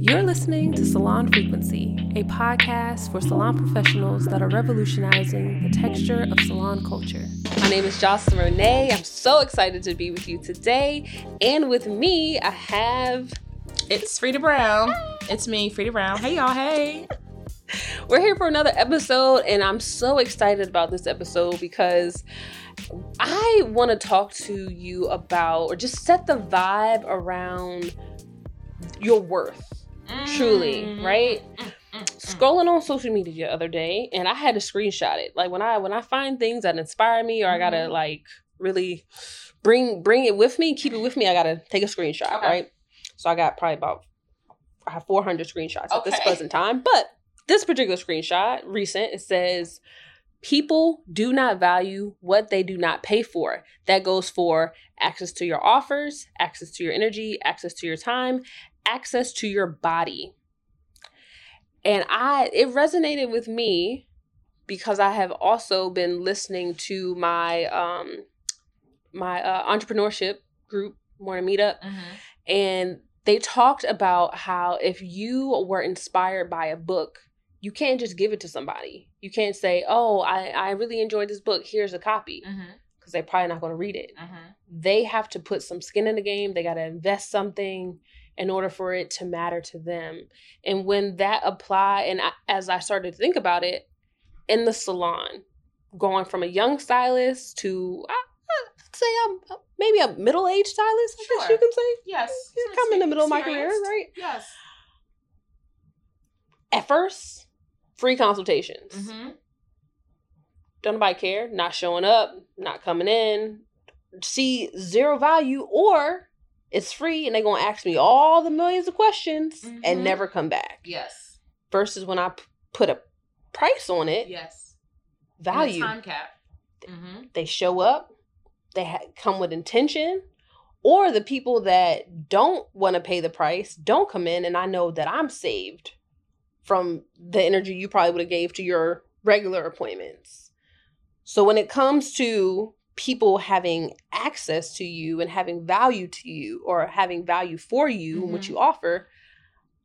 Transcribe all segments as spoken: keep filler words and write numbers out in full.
You're listening to Salon Frequency, a podcast for salon professionals that are revolutionizing the texture of salon culture. My name is Jocelyn Renee. I'm so excited to be with you today. And with me, I have... It's Freda Brown. It's me, Freda Brown. Hey, y'all. Hey. We're here for another episode, and I'm so excited about this episode because... I want to talk to you about, or just set the vibe around your worth, mm. truly, right? Mm, mm, mm. Scrolling on social media the other day, and I had to screenshot it. Like when I when I find things that inspire me, or I gotta like really bring bring it with me, keep it with me, I gotta take a screenshot, okay. right? So I got probably about I have four hundred screenshots okay. at this present time, but this particular screenshot, recent, it says. People do not value what they do not pay for. That goes for access to your offers, access to your energy, access to your time, access to your body. And I, it resonated with me because I have also been listening to my um, my uh, entrepreneurship group, Morning Meetup, mm-hmm. and they talked about how if you were inspired by a book, you can't just give it to somebody. You can't say, oh, I, I really enjoyed this book. Here's a copy. Because mm-hmm. they're probably not going to read it. Mm-hmm. They have to put some skin in the game. They got to invest something in order for it to matter to them. And when that apply, and I, as I started to think about it, in the salon, going from a young stylist to, I, I'd say I'm maybe a middle-aged stylist, I sure. guess you can say. Yes. You're coming in the middle experienced. Of my career, right? Yes. At first... Free consultations. Mm-hmm. Don't nobody care. Not showing up. Not coming in. See zero value, or it's free and they're going to ask me all the millions of questions mm-hmm. and never come back. Yes. Versus when I p- put a price on it. Yes. Value. Time cap. Mm-hmm. They show up. They ha- come with intention. Or the people that don't want to pay the price don't come in, and I know that I'm saved. From the energy you probably would have gave to your regular appointments. So when it comes to people having access to you and having value to you or having value for you and mm-hmm. what you offer,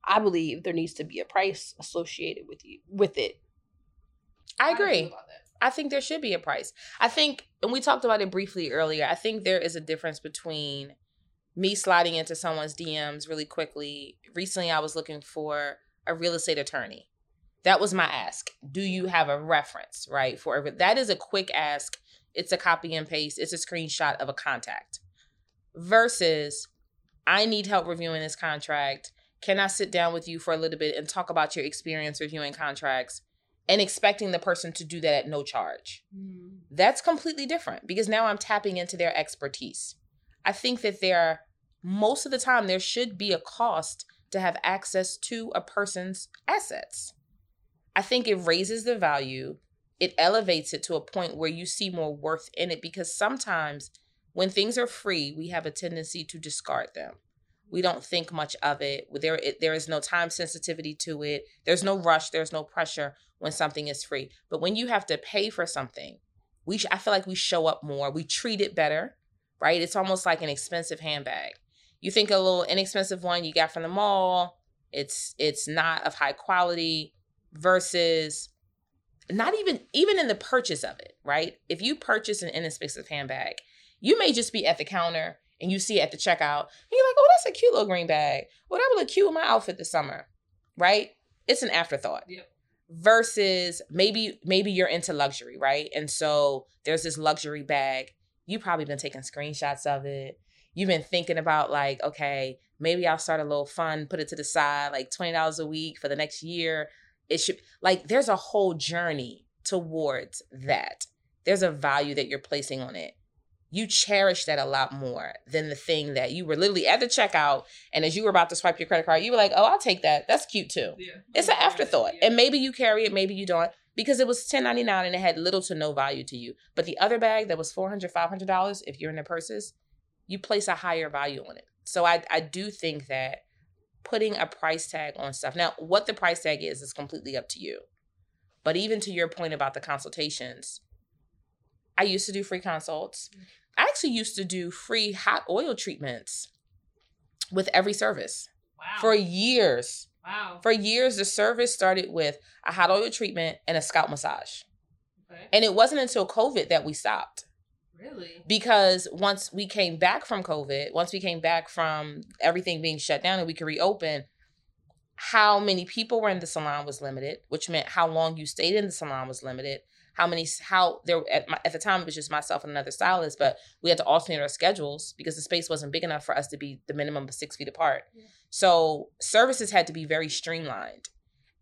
I believe there needs to be a price associated with you with it. I agree. I, I think there should be a price. I think, and we talked about it briefly earlier, I think there is a difference between me sliding into someone's D Ms really quickly. Recently, I was looking for a real estate attorney. That was my ask. Do you have a reference, right? For a, that is a quick ask. It's a copy and paste. It's a screenshot of a contact. Versus, I need help reviewing this contract. Can I sit down with you for a little bit and talk about your experience reviewing contracts and expecting the person to do that at no charge? Mm. That's completely different because now I'm tapping into their expertise. I think that there, most of the time, there should be a cost to have access to a person's assets. I think it raises the value. It elevates it to a point where you see more worth in it because sometimes when things are free, we have a tendency to discard them. We don't think much of it. There, it, there is no time sensitivity to it. There's no rush. There's no pressure when something is free. But when you have to pay for something, we sh- I feel like we show up more. We treat it better, right? It's almost like an expensive handbag. You think a little inexpensive one you got from the mall, it's it's not of high quality versus not even, even in the purchase of it, right? If you purchase an inexpensive handbag, you may just be at the counter and you see it at the checkout and you're like, oh, that's a cute little green bag. Well, that would look cute in my outfit this summer, right? It's an afterthought. Yep. Versus maybe maybe you're into luxury, right? And so there's this luxury bag. You've probably been taking screenshots of it. You've been thinking about like, okay, maybe I'll start a little fund, put it to the side, like twenty dollars a week for the next year. It should like, there's a whole journey towards that. There's a value that you're placing on it. You cherish that a lot more than the thing that you were literally at the checkout. And as you were about to swipe your credit card, you were like, oh, I'll take that. That's cute too. Yeah. It's an afterthought. Yeah. And maybe you carry it, maybe you don't. Because it was ten ninety-nine and it had little to no value to you. But the other bag that was four hundred dollars, five hundred dollars, if you're in the purses, you place a higher value on it. So I, I do think that putting a price tag on stuff. Now, what the price tag is, is completely up to you. But even to your point about the consultations, I used to do free consults. I actually used to do free hot oil treatments with every service. Wow. For years. Wow. For years, the service started with a hot oil treatment and a scalp massage. Okay. And it wasn't until COVID that we stopped. Really? Because once we came back from COVID, once we came back from everything being shut down and we could reopen, how many people were in the salon was limited, which meant how long you stayed in the salon was limited. How many, how there, at, my, at the time, it was just myself and another stylist, but we had to alternate our schedules because the space wasn't big enough for us to be the minimum of six feet apart. Yeah. So services had to be very streamlined.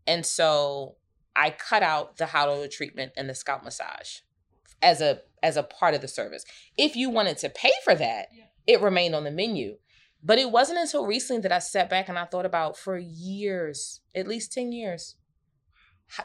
And so I cut out the hot oil treatment and the scalp massage as a as a part of the service. If you wanted to pay for that, yeah. it remained on the menu. But it wasn't until recently that I sat back and I thought about for years, at least ten years,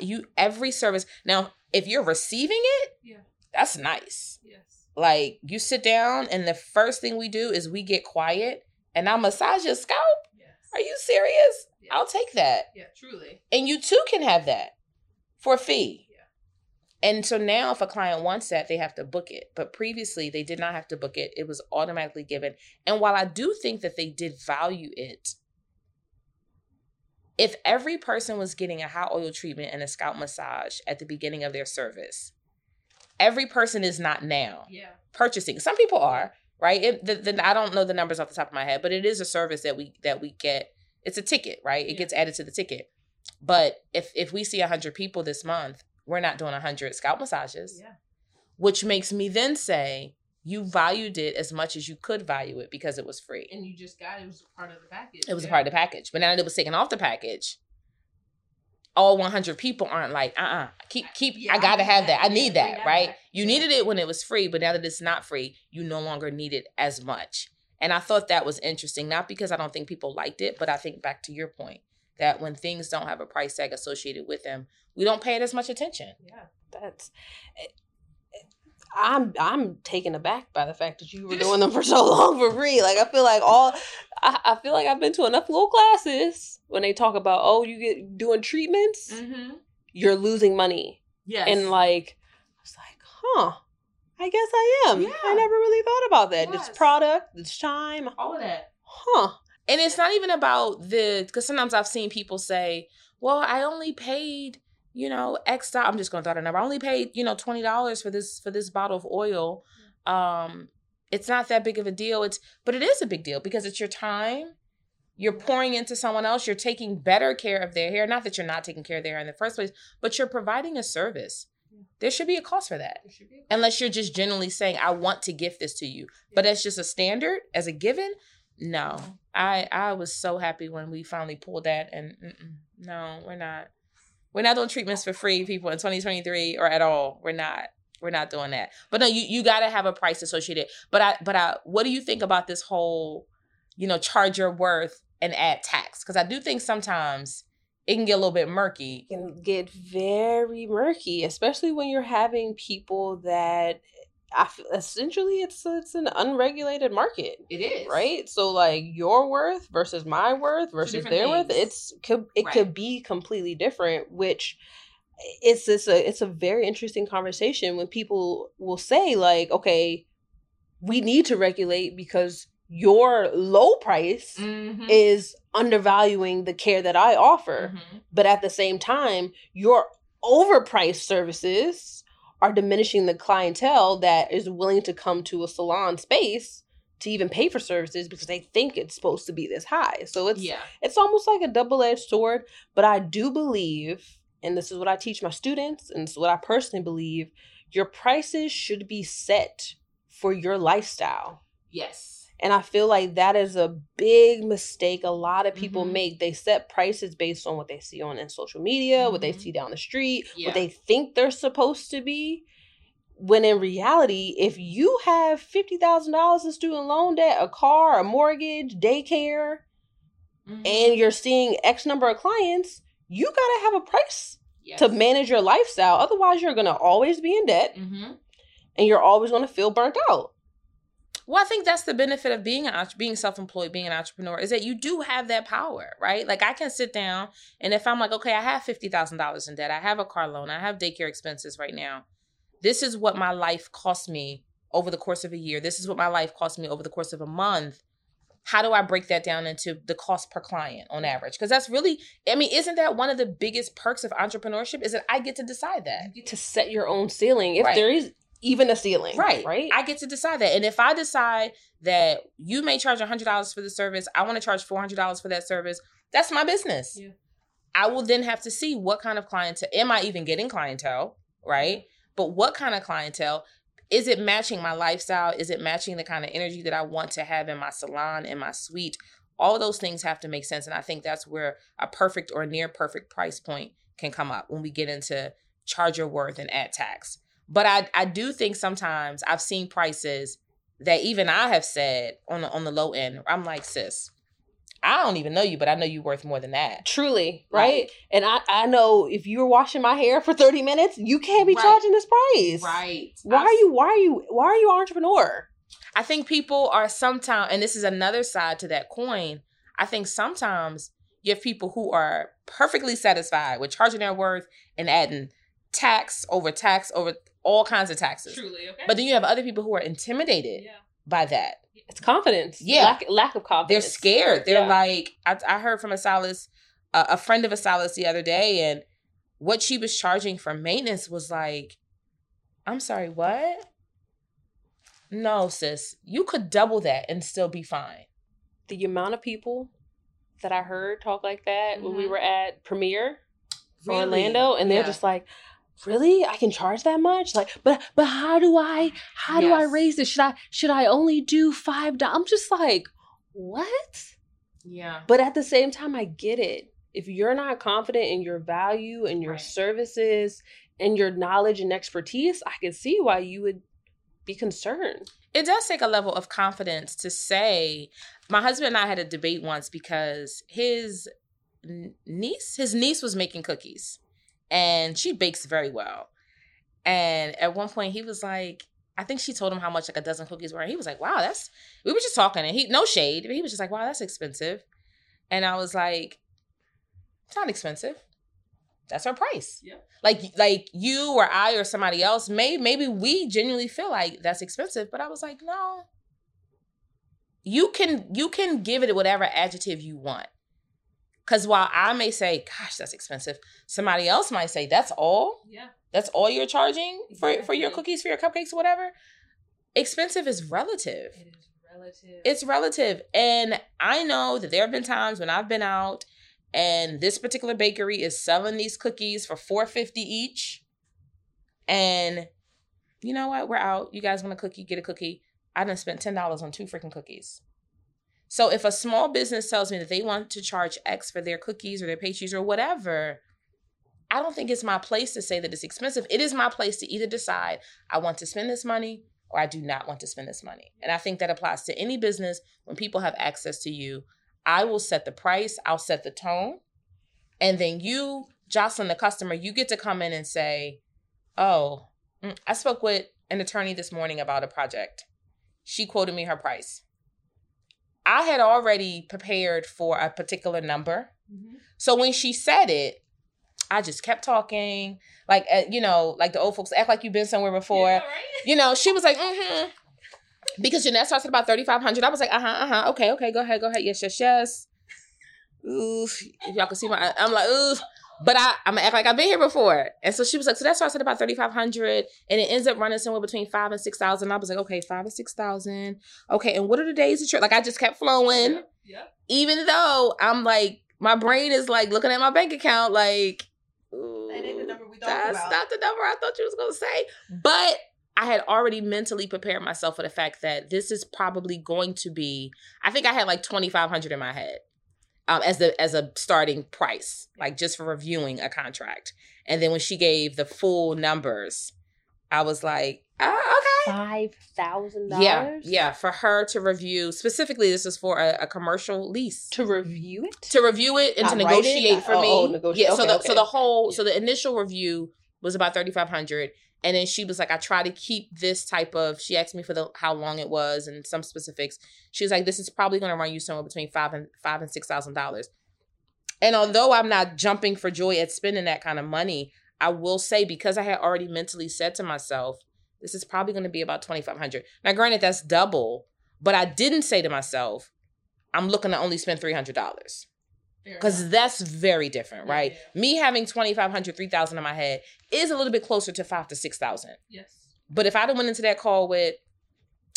you every service. Now, if you're receiving it, yeah. that's nice. Yes. Like you sit down and the first thing we do is we get quiet and I massage your scalp. Yes. Are you serious? Yes. I'll take that. Yeah, truly. And you too can have that for a fee. And so now if a client wants that, they have to book it. But previously, they did not have to book it. It was automatically given. And while I do think that they did value it, if every person was getting a hot oil treatment and a scalp massage at the beginning of their service, every person is not now yeah. purchasing. Some people are, right? It, the, the, I don't know the numbers off the top of my head, but it is a service that we that we get. It's a ticket, right? It yeah. gets added to the ticket. But if, if we see one hundred people this month, we're not doing one hundred scalp massages, yeah. which makes me then say you valued it as much as you could value it because it was free. And you just got it. It was a part of the package. It was yeah. a part of the package. But now that it was taken off the package, all one hundred people aren't like, uh-uh, keep, keep. Yeah, I got to have that. that. I need yeah, that, right? That. You needed it when it was free, but now that it's not free, you no longer need it as much. And I thought that was interesting, not because I don't think people liked it, but I think back to your point. That when things don't have a price tag associated with them, we don't pay it as much attention. Yeah, that's. I'm I'm taken aback by the fact that you were doing them for so long for free. Like I feel like all, I, I feel like I've been to enough little classes when they talk about oh you get doing treatments, mm-hmm. you're losing money. Yes, and like I was like, huh, I guess I am. Yeah. I never really thought about that. Yes. It's product, it's time, all of that, huh? And it's not even about the, because sometimes I've seen people say, well, I only paid, you know, X, I'm just going to throw out a number. I only paid, you know, twenty dollars for this, for this bottle of oil. Um, it's not that big of a deal. It's, but it is a big deal because it's your time. You're pouring into someone else. You're taking better care of their hair. Not that you're not taking care of their hair in the first place, but you're providing a service. There should be a cost for that. There should be a cost. Unless you're just generally saying, I want to gift this to you. Yeah. But that's just a standard as a given. No, I I was so happy when we finally pulled that and no, we're not. We're not doing treatments for free, people, in twenty twenty-three or at all. We're not. We're not doing that. But no, you, you got to have a price associated. But I but I what do you think about this whole, you know, charge your worth and add tax? Because I do think sometimes it can get a little bit murky. It can get very murky, especially when you're having people that I feel essentially it's it's an unregulated market. It is. Right? So like your worth versus my worth versus their things. worth, it's could it right. could be completely different, which it's it's a it's a very interesting conversation when people will say like, okay, we need to regulate because your low price mm-hmm. is undervaluing the care that I offer. Mm-hmm. But at the same time, your overpriced services are diminishing the clientele that is willing to come to a salon space to even pay for services because they think it's supposed to be this high. So it's yeah. it's almost like a double-edged sword. But I do believe, and this is what I teach my students, and this is what I personally believe, your prices should be set for your lifestyle. Yes. And I feel like that is a big mistake a lot of people mm-hmm. make. They set prices based on what they see on in social media, mm-hmm. what they see down the street, yeah. what they think they're supposed to be. When in reality, if you have fifty thousand dollars in student loan debt, a car, a mortgage, daycare, mm-hmm. and you're seeing X number of clients, you got to have a price yes. to manage your lifestyle. Otherwise, you're going to always be in debt mm-hmm. and you're always going to feel burnt out. Well, I think that's the benefit of being an, being self-employed, being an entrepreneur, is that you do have that power, right? Like I can sit down and if I'm like, okay, I have fifty thousand dollars in debt, I have a car loan, I have daycare expenses right now. This is what my life cost me over the course of a year. This is what my life cost me over the course of a month. how do I break that down into the cost per client on average? Because that's really, I mean, isn't that one of the biggest perks of entrepreneurship is that I get to decide that. You get to set your own ceiling if right. there is even a ceiling. Right. Right. I get to decide that. And if I decide that you may charge one hundred dollars for the service, I want to charge four hundred dollars for that service, that's my business. Yeah. I will then have to see what kind of clientele, am I even getting clientele, right? But what kind of clientele? Is it matching my lifestyle? Is it matching the kind of energy that I want to have in my salon, in my suite? All those things have to make sense. And I think that's where a perfect or near perfect price point can come up when we get into charge your worth and add tax. But I, I do think sometimes I've seen prices that even I have said on the, on the low end, I'm like, sis, I don't even know you, but I know you're worth more than that. Truly, right? right? And I, I know if you're washing my hair for thirty minutes, you can't be right. charging this price. Right. Why I've, are you, why are you, why are you an entrepreneur? I think people are sometimes, and this is another side to that coin, I think sometimes you have people who are perfectly satisfied with charging their worth and adding tax over tax over all kinds of taxes. Truly, okay. But then you have other people who are intimidated yeah. by that. It's confidence. Yeah. Lack, lack of confidence. They're scared. They're yeah. like, I, I heard from a stylist, uh, a friend of a stylist the other day, and what she was charging for maintenance was like, I'm sorry, what? No, sis, you could double that and still be fine. The amount of people that I heard talk like that mm-hmm. when we were at Premiere really? Orlando, and they're yeah. just like, really? I can charge that much? Like, but but how do I how yes. do I raise it? Should I should I only do five dollars? I'm just like, what? Yeah. But at the same time, I get it. If you're not confident in your value and your right. services and your knowledge and expertise, I can see why you would be concerned. It does take a level of confidence to say. My husband and I had a debate once because his niece, his niece was making cookies. And she bakes very well. And at one point he was like, I think she told him how much like a dozen cookies were. And he was like, wow, that's, we were just talking and he, no shade, but he was just like, wow, that's expensive. And I was like, it's not expensive. That's her price. Yeah. Like, like you or I or somebody else, may, maybe we genuinely feel like that's expensive. But I was like, no, you can, you can give it whatever adjective you want. Because while I may say, gosh, that's expensive, somebody else might say, that's all? Yeah. That's all you're charging exactly. for, for your cookies, for your cupcakes, whatever? Expensive is relative. It is relative. It's relative. And I know that there have been times when I've been out and this particular bakery is selling these cookies for four dollars and fifty cents each. And you know what? We're out. You guys want a cookie? Get a cookie. I done spent ten dollars on two freaking cookies. So if a small business tells me that they want to charge X for their cookies or their pastries or whatever, I don't think it's my place to say that it's expensive. It is my place to either decide I want to spend this money or I do not want to spend this money. And I think that applies to any business. When people have access to you, I will set the price, I'll set the tone, and then you, Jocelyn, the customer, you get to come in and say, oh, I spoke with an attorney this morning about a project. She quoted me her price. I had already prepared for a particular number. Mm-hmm. So when she said it, I just kept talking. Like, uh, you know, like the old folks, act like you've been somewhere before. Yeah, right? You know, she was like, mm-hmm. Because Jeanette started about thirty-five hundred dollars. I was like, uh-huh, uh-huh. Okay, okay, go ahead, go ahead. Yes, yes, yes. Ooh, if y'all can see my, I'm like, ooh. But I, I'm going to act like I've been here before. And so she was like, so that starts at about thirty-five hundred dollars and it ends up running somewhere between five and six thousand dollars. I was like, okay, five and six thousand dollars. Okay, and what are the days that you're, like I just kept flowing. Yeah, yeah. Even though I'm like, my brain is like looking at my bank account like, that ain't the number we that's about. Not the number I thought you was going to say. But I had already mentally prepared myself for the fact that this is probably going to be, I think I had like twenty-five hundred dollars in my head. Um, as the as a starting price, like just for reviewing a contract. And then when she gave the full numbers, I was like, oh, okay. five thousand dollars? Yeah, yeah, for her to review. Specifically, this is for a, a commercial lease. To review it? To review it and Not to negotiate it? for oh, me. Oh, negotiate. Yeah, so, okay, the, okay. so the whole, so the initial review was about thirty-five hundred dollars. And then she was like, I try to keep this type of, she asked me for the how long it was and some specifics. She was like, this is probably going to run you somewhere between five and five and six thousand dollars. And although I'm not jumping for joy at spending that kind of money, I will say because I had already mentally said to myself, this is probably going to be about twenty-five hundred dollars. Now, granted, that's double, but I didn't say to myself, I'm looking to only spend three hundred dollars. Because that's very different, right? Yeah, yeah. Me having twenty-five hundred dollars, three thousand dollars in my head is a little bit closer to five to six thousand dollars. Yes. But if I'd have went into that call with,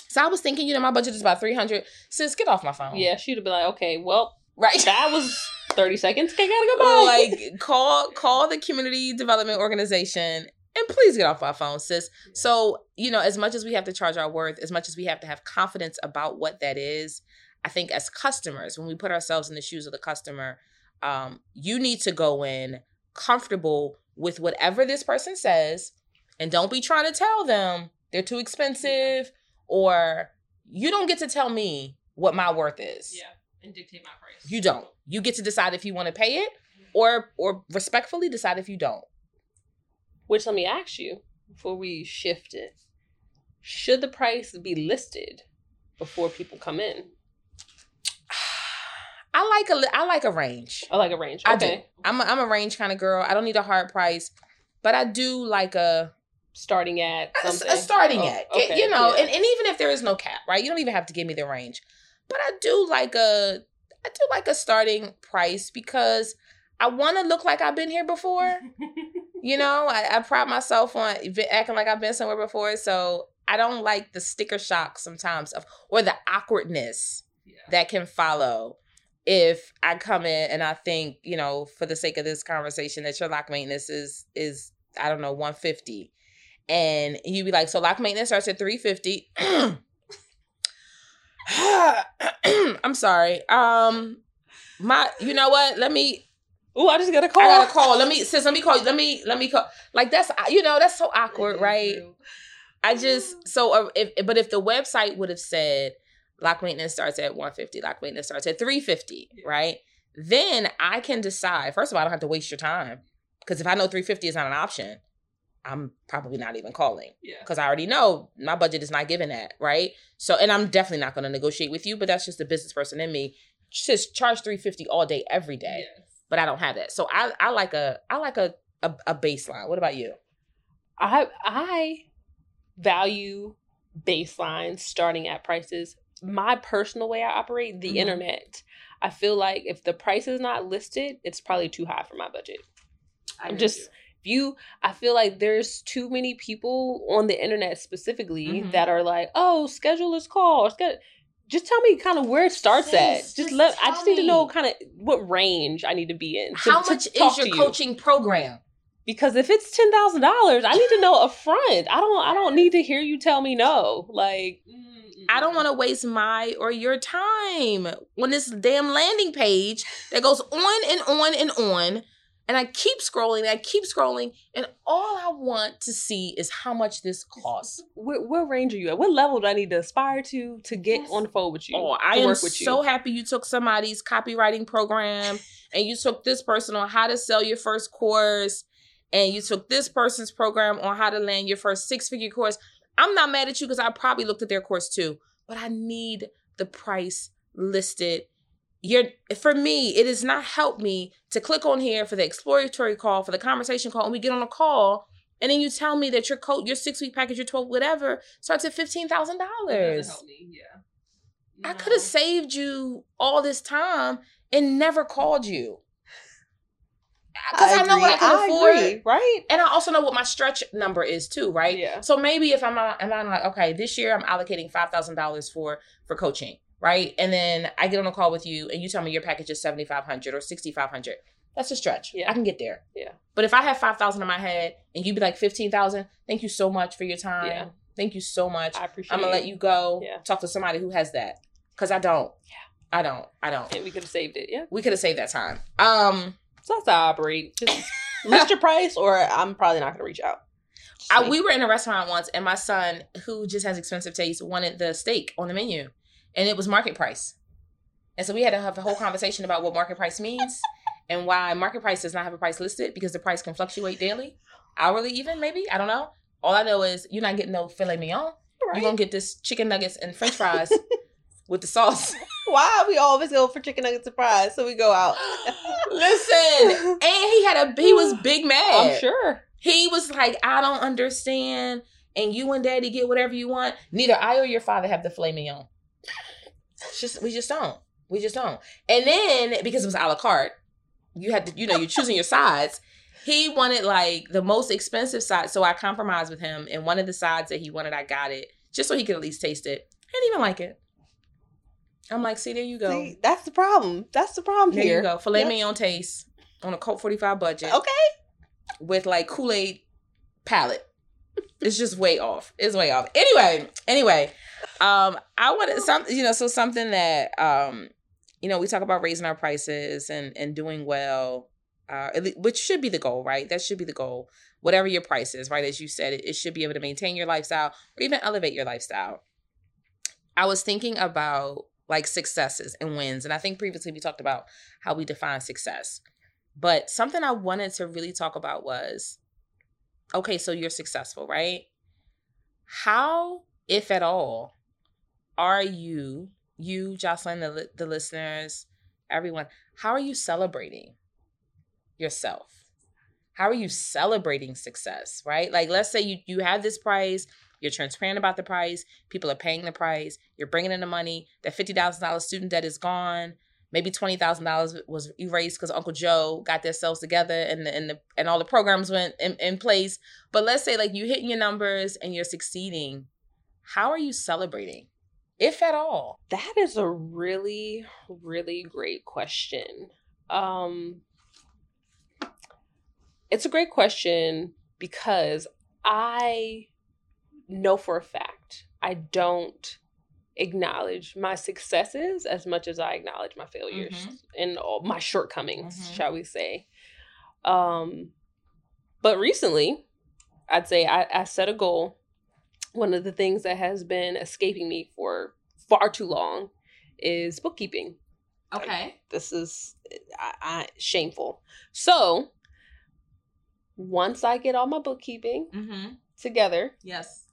so I was thinking, you know, my budget is about three hundred dollars. Sis, get off my phone. Yeah, she'd have been like, okay, well, right. That was thirty seconds. I gotta go by. Like, call, call the community development organization and please get off my phone, sis. Yeah. So, you know, as much as we have to charge our worth, as much as we have to have confidence about what that is, I think as customers, when we put ourselves in the shoes of the customer, um, you need to go in comfortable with whatever this person says, and don't be trying to tell them they're too expensive, yeah. or you don't get to tell me what my worth is. Yeah, and dictate my price. You don't. You get to decide if you want to pay it, or or respectfully decide if you don't. Which, let me ask you before we shift it: should the price be listed before people come in? I like a I like a range. I like a range. Okay. I do. I'm a, I'm a range kind of girl. I don't need a hard price, but I do like a starting at something. A, a starting oh, at. Okay. It, you know, yeah. and, and even if there is no cap, right? You don't even have to give me the range. But I do like a I do like a starting price because I want to look like I've been here before. You know, I, I pride myself on acting like I've been somewhere before, so I don't like the sticker shock sometimes of or the awkwardness yeah. that can follow. If I come in and I think, you know, for the sake of this conversation, that your lock maintenance is, is I don't know, one hundred fifty dollars. And you be like, so lock maintenance starts at three hundred fifty dollars. I'm sorry. Um, my, you know what? Let me. Oh, I just got a call. I got a call. Let me, sis, let me call you. Let me, let me call. Like that's, you know, that's so awkward, right? I just, so, if but if the website would have said, lock maintenance starts at one hundred fifty dollars. Lock maintenance starts at three hundred fifty dollars, yeah. right? Then I can decide. First of all, I don't have to waste your time. Because if I know three hundred fifty dollars is not an option, I'm probably not even calling. Because yeah. I already know my budget is not giving that, right? So, and I'm definitely not going to negotiate with you, but that's just the business person in me. Just charge three hundred fifty dollars all day, every day. Yes. But I don't have that. So I, I like a I like a, a, a baseline. What about you? I I value baselines starting at prices. My personal way I operate, the mm-hmm. internet. I feel like if the price is not listed, it's probably too high for my budget. I I'm just, you. if you, I feel like there's too many people on the internet specifically mm-hmm. that are like, oh, schedule this call. Just tell me kind of where it starts Sis, at. Just, just let, I just need me. to know kind of what range I need to be in. To, How to much is your coaching you. program? Because if it's ten thousand dollars, I need to know upfront. I don't. I don't need to hear you tell me no. Like, I don't want to waste my or your time on this damn landing page that goes on and on and on, and I keep scrolling. And I keep scrolling, and all I want to see is how much this costs. What, what range are you at? What level do I need to aspire to to get yes. on the phone with you? Oh, I am so happy you took somebody's copywriting program, and you took this person on how to sell your first course. And you took this person's program on how to land your first six-figure course. I'm not mad at you because I probably looked at their course too. But I need the price listed. You're, for me, it has not helped me to click on here for the exploratory call, for the conversation call, and we get on a call, and then you tell me that your co- your six-week package, your twelve, whatever, starts at fifteen thousand dollars. That doesn't help me, yeah. No. I could have saved you all this time and never called you. Because I, I know what I can I afford, agree, right? And I also know what my stretch number is too, right? Yeah. So maybe if I'm, I'm like, okay, this year I'm allocating five thousand dollars for for coaching, right? And then I get on a call with you, and you tell me your package is seventy-five hundred dollars or sixty-five hundred dollars. That's a stretch. Yeah. I can get there. Yeah. But if I have five thousand dollars in my head, and you be like fifteen thousand dollars, thank you so much for your time. Yeah. Thank you so much. I appreciate. I'm gonna let you go. Yeah. Talk to somebody who has that, because I don't. Yeah. I don't. I don't. And we could have saved it. Yeah. We could have saved that time. Um. So that's how I operate. Just list your price, or I'm probably not going to reach out. I, we were in a restaurant once, and my son, who just has expensive taste, wanted the steak on the menu, and it was market price. And so we had to have a whole conversation about what market price means and why market price does not have a price listed, because the price can fluctuate daily, hourly even, maybe. I don't know. All I know is you're not getting no filet mignon. Right. You're going to get this chicken nuggets and french fries with the sauce. Why are we always going for chicken nuggets and fries? So we go out. Listen, and he had a he was big mad. I'm sure he was like, I don't understand. And you and Daddy get whatever you want. Neither I or your father have the filet mignon. It's just we just don't. We just don't. And then, because it was a la carte, you had to, you know, you're choosing your sides. He wanted, like, the most expensive side, so I compromised with him. And one of the sides that he wanted, I got it, just so he could at least taste it. I didn't even like it. I'm like, see, there you go. See, that's the problem. That's the problem there here. There you go. Filet yes. mignon taste on a Colt forty-five budget. Okay. With, like, Kool-Aid palette. It's just way off. It's way off. Anyway, anyway, um, I wanted some, you know, so something that, um, you know, we talk about raising our prices and, and doing well. Uh, which should be the goal, right? That should be the goal. Whatever your price is, right? As you said, it, it should be able to maintain your lifestyle or even elevate your lifestyle. I was thinking about like successes and wins. And I think previously we talked about how we define success. But something I wanted to really talk about was, okay, so you're successful, right? How, if at all, are you, you, Jocelyn, the, the listeners, everyone, how are you celebrating yourself? How are you celebrating success, right? Like, let's say you you have this price, you're transparent about the price, people are paying the price, you're bringing in the money, that fifty thousand dollars student debt is gone, maybe twenty thousand dollars was erased because Uncle Joe got themselves together and the, and the and all the programs went in, in place. But let's say, like, you're hitting your numbers and you're succeeding. How are you celebrating, if at all? That is a really, really great question. Um, It's a great question because I know for a fact I don't acknowledge my successes as much as I acknowledge my failures mm-hmm. and all my shortcomings, mm-hmm. shall we say. Um, but recently, I'd say I, I set a goal. One of the things that has been escaping me for far too long is bookkeeping. Okay. Like, this is I, I, shameful. So... once I get all my bookkeeping mm-hmm. together, yes,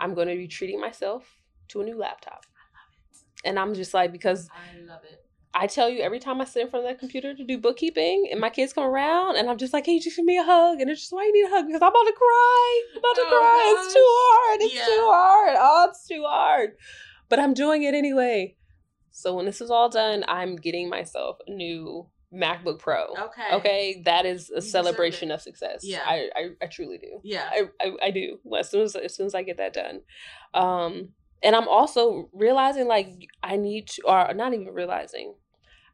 I'm going to be treating myself to a new laptop. I love it. And I'm just like, because I love it. I tell you, every time I sit in front of that computer to do bookkeeping and my kids come around and I'm just like, hey, you just give me a hug. And it's just, why you need a hug? Because I'm about to cry. I'm about to oh, cry. Gosh. It's too hard. It's yeah. too hard. Oh, it's too hard. But I'm doing it anyway. So when this is all done, I'm getting myself a new MacBook Pro. Okay. Okay. That is a you celebration of success. Yeah. I, I, I truly do. Yeah. I, I, I do. As soon as, as soon as I get that done. Um, and I'm also realizing, like, I need to, or not even realizing,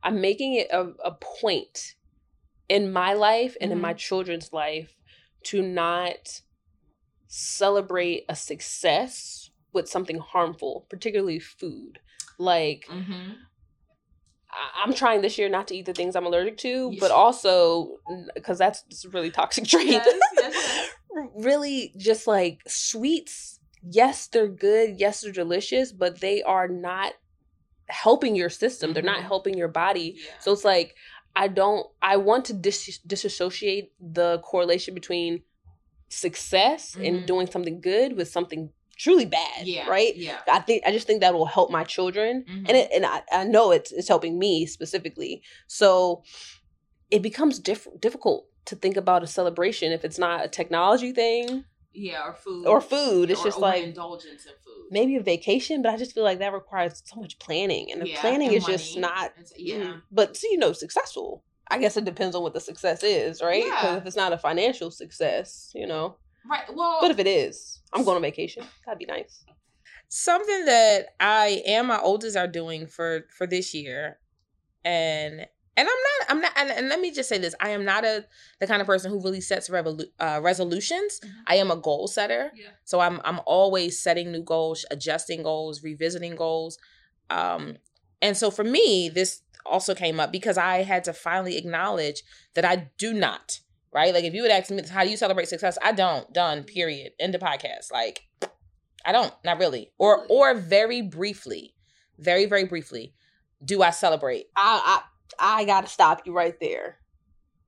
I'm making it a, a point in my life and mm-hmm. in my children's life to not celebrate a success with something harmful, particularly food. Like, mm-hmm. I'm trying this year not to eat the things I'm allergic to, yes. but also because that's a really toxic trait. Yes, yes, yes. Really just like sweets. Yes, they're good. Yes, they're delicious, but they are not helping your system. Mm-hmm. They're not helping your body. Yeah. So it's like, I don't, I want to dis- disassociate the correlation between success mm-hmm. and doing something good with something truly bad, yeah, right? Yeah. I think I just think that will help my children, mm-hmm. and it, and I, I know it's it's helping me specifically. So it becomes diff- difficult to think about a celebration if it's not a technology thing, yeah, or food, or food. It's or just like indulgence in food. Maybe a vacation, but I just feel like that requires so much planning, and the yeah, planning and is money. Just not. It's, yeah, but so, you know, successful. I guess it depends on what the success is, right? Because yeah. if it's not a financial success, you know. Right. Well, but if it is, I'm going on vacation. That'd be nice. Something that I and my oldest are doing for, for this year, and and I'm not I'm not and, and let me just say this: I am not a the kind of person who really sets revolu- uh, resolutions. Mm-hmm. I am a goal setter, yeah. so I'm I'm always setting new goals, adjusting goals, revisiting goals, um, and so for me, this also came up because I had to finally acknowledge that I do not. Right? Like, if you would ask me, how do you celebrate success? I don't. Done. Period. End of podcast. Like, I don't. Not really. Or or very briefly, very, very briefly, do I celebrate? I I, I got to stop you right there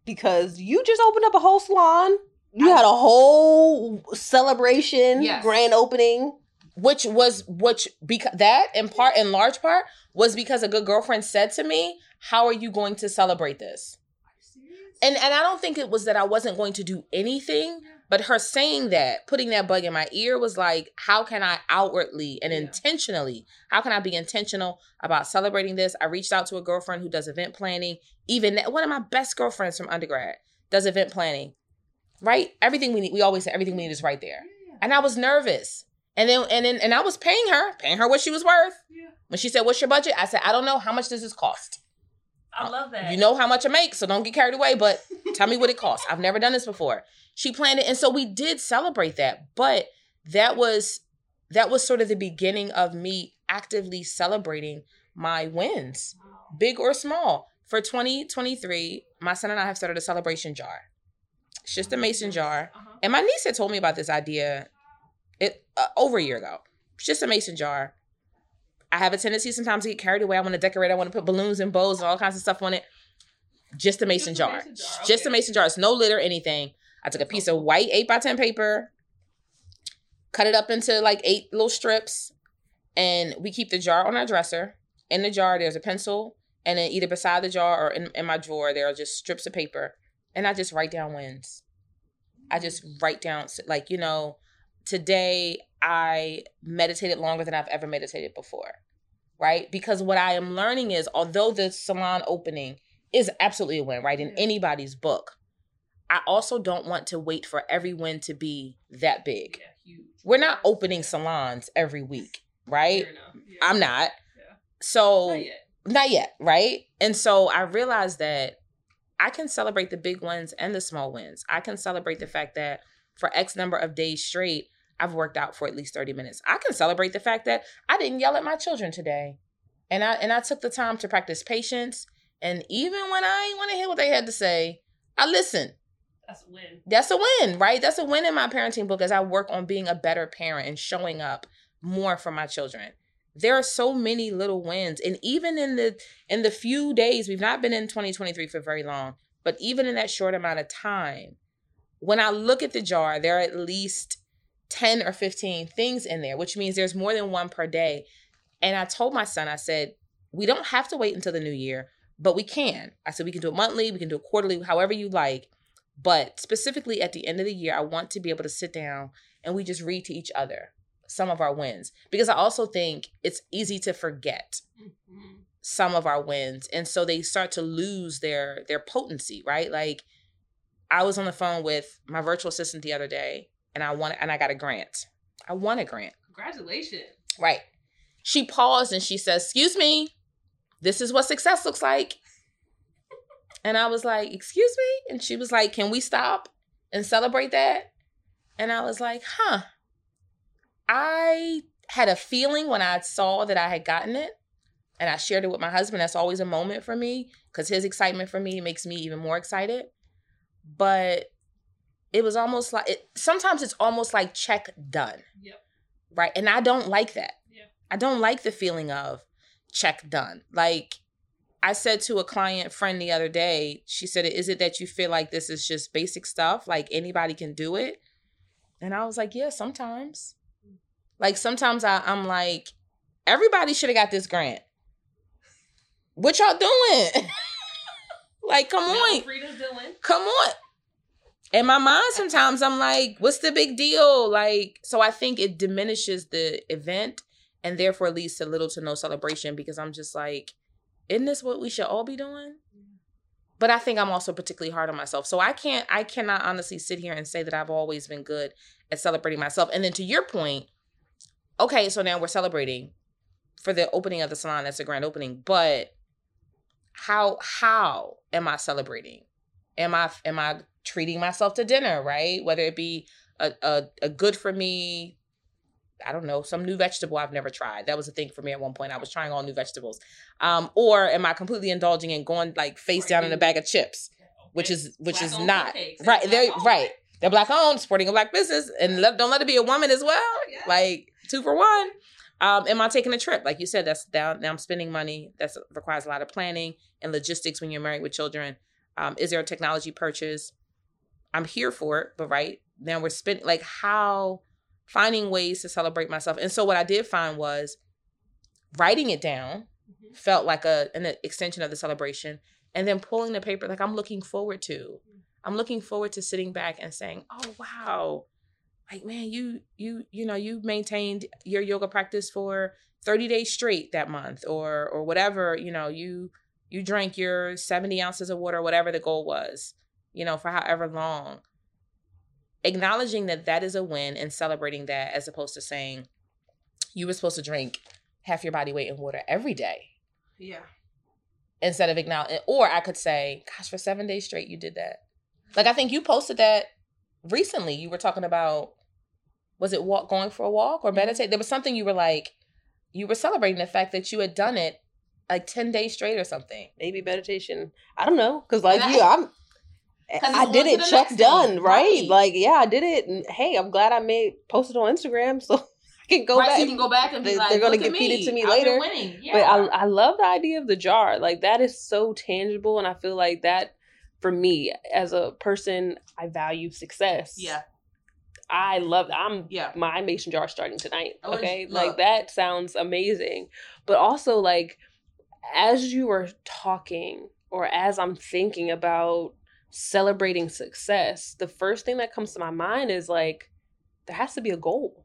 because you just opened up a whole salon. You I, had a whole celebration, yes. grand opening. Which was, which, because that in part, in large part, was because a good girlfriend said to me, how are you going to celebrate this? And and I don't think it was that I wasn't going to do anything. But her saying that, putting that bug in my ear was like, how can I outwardly and yeah. intentionally, how can I be intentional about celebrating this? I reached out to a girlfriend who does event planning. Even that, one of my best girlfriends from undergrad does event planning, right? Everything we need, we always say everything we need is right there. Yeah. And I was nervous. And then, and then, and I was paying her, paying her what she was worth. Yeah. When she said, what's your budget? I said, I don't know. How much does this cost? I love that. You know how much it makes, so don't get carried away, but tell me what it costs. I've never done this before. She planned it, and so we did celebrate that, but that was that was sort of the beginning of me actively celebrating my wins, big or small. For twenty twenty-three, my son and I have started a celebration jar. It's just a mason jar, uh-huh. and my niece had told me about this idea it uh, over a year ago. It's just a mason jar. I have a tendency sometimes to get carried away. I want to decorate. I want to put balloons and bows and all kinds of stuff on it. Just a mason just jar. A mason jar. Just okay. a mason jar. It's no lid or anything. I took a piece of white eight by ten paper, cut it up into like eight little strips, and we keep the jar on our dresser. In the jar, there's a pencil, and then either beside the jar or in, in my drawer, there are just strips of paper, and I just write down wins. I just write down, like, you know, today I meditated longer than I've ever meditated before, right? Because what I am learning is, although the salon opening is absolutely a win, right, in anybody's book, I also don't want to wait for every win to be that big. Yeah, huge. We're not opening salons every week, right? Yeah. I'm not. Yeah. So not yet. not yet, right? And so I realized that I can celebrate the big wins and the small wins. I can celebrate the fact that for X number of days straight, I've worked out for at least thirty minutes. I can celebrate the fact that I didn't yell at my children today. And I and I took the time to practice patience. And even when I didn't want to hear what they had to say, I listened. That's a win. That's a win, right? That's a win in my parenting book as I work on being a better parent and showing up more for my children. There are so many little wins. And even in the in the few days, we've not been in twenty twenty-three for very long, but even in that short amount of time, when I look at the jar, there are at least ten or fifteen things in there, which means there's more than one per day. And I told my son, I said, we don't have to wait until the new year, but we can. I said, we can do it monthly, we can do it quarterly, however you like. But specifically at the end of the year, I want to be able to sit down and we just read to each other some of our wins. Because I also think it's easy to forget mm-hmm. some of our wins. And so they start to lose their, their potency, right? Like I was on the phone with my virtual assistant the other day. And I won, and I got a grant. I won a grant. Congratulations. Right. She paused and she says, excuse me, this is what success looks like. And I was like, excuse me? And she was like, can we stop and celebrate that? And I was like, huh. I had a feeling when I saw that I had gotten it, and I shared it with my husband. That's always a moment for me because his excitement for me makes me even more excited. But it was almost like, it, sometimes it's almost like check done, yep. right? And I don't like that. Yep. I don't like the feeling of check done. Like I said to a client friend the other day, she said, is it that you feel like this is just basic stuff? Like anybody can do it? And I was like, yeah, sometimes. Like sometimes I, I'm like, everybody should have got this grant. What y'all doing? Like, come on. Come on. In my mind, sometimes I'm like, what's the big deal? Like, so I think it diminishes the event and therefore leads to little to no celebration because I'm just like, isn't this what we should all be doing? But I think I'm also particularly hard on myself. So I can't, I cannot honestly sit here and say that I've always been good at celebrating myself. And then to your point, okay, so now we're celebrating for the opening of the salon. That's a grand opening. But how, how am I celebrating? Am I, am I, treating myself to dinner, right? Whether it be a, a a good for me, I don't know, some new vegetable I've never tried. That was a thing for me at one point. I was trying all new vegetables. Um, or am I completely indulging and going like face down in a bag of chips, which is which is not right. They're right. They're black owned, supporting a black business, and let, don't let it be a woman as well. Like two for one. Um, am I taking a trip? Like you said, that's down. Now I'm spending money. That requires a lot of planning and logistics when you're married with children. Um, is there a technology purchase? I'm here for it, but right now we're spending, like how, finding ways to celebrate myself. And so what I did find was writing it down mm-hmm. felt like a an extension of the celebration, and then pulling the paper, like I'm looking forward to. I'm looking forward to sitting back and saying, oh, wow, like, man, you, you, you know, you maintained your yoga practice for thirty days straight that month, or, or whatever, you know, you, you drank your seventy ounces of water, whatever the goal was, you know, for however long. Acknowledging that that is a win and celebrating that, as opposed to saying you were supposed to drink half your body weight in water every day. Yeah. Instead of acknowledging, or I could say, gosh, for seven days straight, you did that. Like, I think you posted that recently. You were talking about, was it walk, going for a walk or meditate? There was something you were like, you were celebrating the fact that you had done it like ten days straight or something. Maybe meditation. I don't know. Cause like you, yeah, I'm, I did it, check done, right? Like, yeah, I did it. And hey, I'm glad I made posted on Instagram, so I can go back. So you can go back and be like, they're going to get feed it to me later. But I, I love the idea of the jar. Like, that is so tangible. And I feel like that, for me as a person, I value success. Yeah. I love, I'm, yeah, my mason jar starting tonight. Okay. Like, that sounds amazing. But also, like, as you are talking, or as I'm thinking about celebrating success, the first thing that comes to my mind is like, there has to be a goal.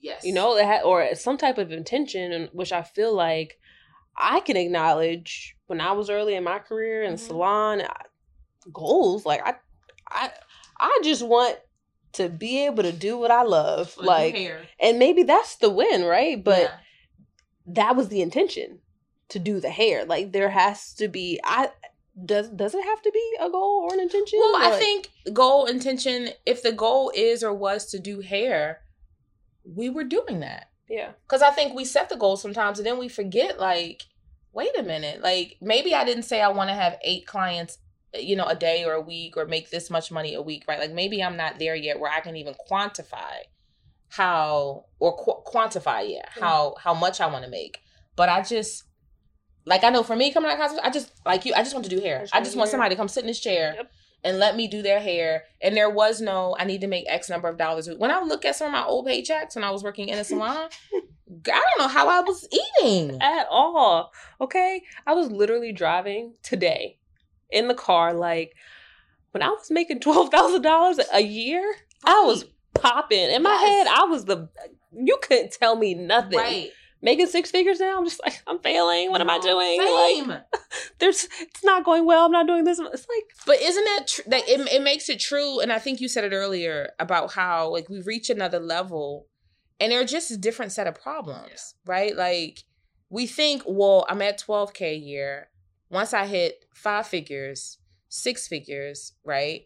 Yes. You know, or some type of intention, which I feel like I can acknowledge when I was early in my career in mm-hmm. salon, I, goals. Like, I, I, I just want to be able to do what I love. Flip like, and maybe that's the win, right? But yeah, that was the intention, to do the hair. Like, there has to be, I, Does does it have to be a goal or an intention? Well, like, I think goal, intention, if the goal is or was to do hair, we were doing that. Yeah. Because I think we set the goal sometimes and then we forget, like, wait a minute. Like, maybe I didn't say I want to have eight clients, you know, a day or a week, or make this much money a week, right? Like, maybe I'm not there yet where I can even quantify how, or qu- quantify, yeah, how, how much I want to make. But I just... Like, I know for me coming out of college, I just, like you, I just want to do hair. I just, I just want hair. Somebody to come sit in this chair, yep, and let me do their hair. And there was no, I need to make X number of dollars. When I look at some of my old paychecks when I was working in a salon, I don't know how I was eating. At all. Okay? I was literally driving today in the car, like, when I was making twelve thousand dollars a year, I was popping. In my yes. head, I was the, you couldn't tell me nothing. Right. Making six figures now, I'm just like, I'm failing. What no, am I doing? Same. Like, there's, it's not going well. I'm not doing this. It's like, but isn't that tr- like it? It makes it true. And I think you said it earlier about how, like, we reach another level, and they're just a different set of problems, yeah, right? Like, we think, well, I'm at twelve K a year. Once I hit five figures, six figures, right?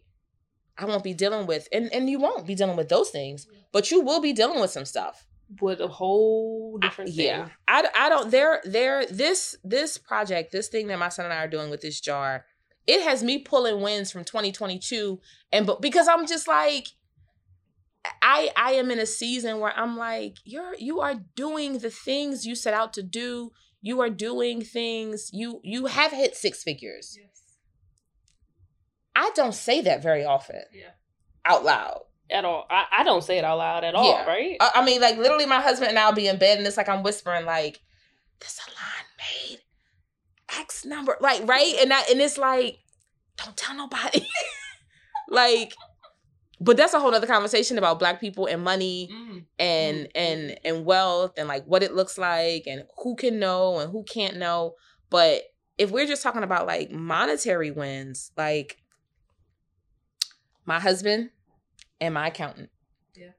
I won't be dealing with, and and you won't be dealing with those things, but you will be dealing with some stuff. With a whole different thing. Yeah. I, I don't, there, there, this, this project, this thing that my son and I are doing with this jar, it has me pulling wins from twenty twenty-two. And but because I'm just like, I, I am in a season where I'm like, you're, you are doing the things you set out to do. You are doing things. You, you have hit six figures. Yes. I don't say that very often. Yeah. Out loud. At all. I, I don't say it out loud at all, yeah, right? I, I mean, like, literally my husband and I will be in bed and it's like I'm whispering, like, the salon made X number, like, right? And I, and it's like, don't tell nobody. Like, but that's a whole other conversation about Black people and money mm. and, mm. and, and wealth and, like, what it looks like and who can know and who can't know. But if we're just talking about, like, monetary wins, like, my husband... and my accountant yeah.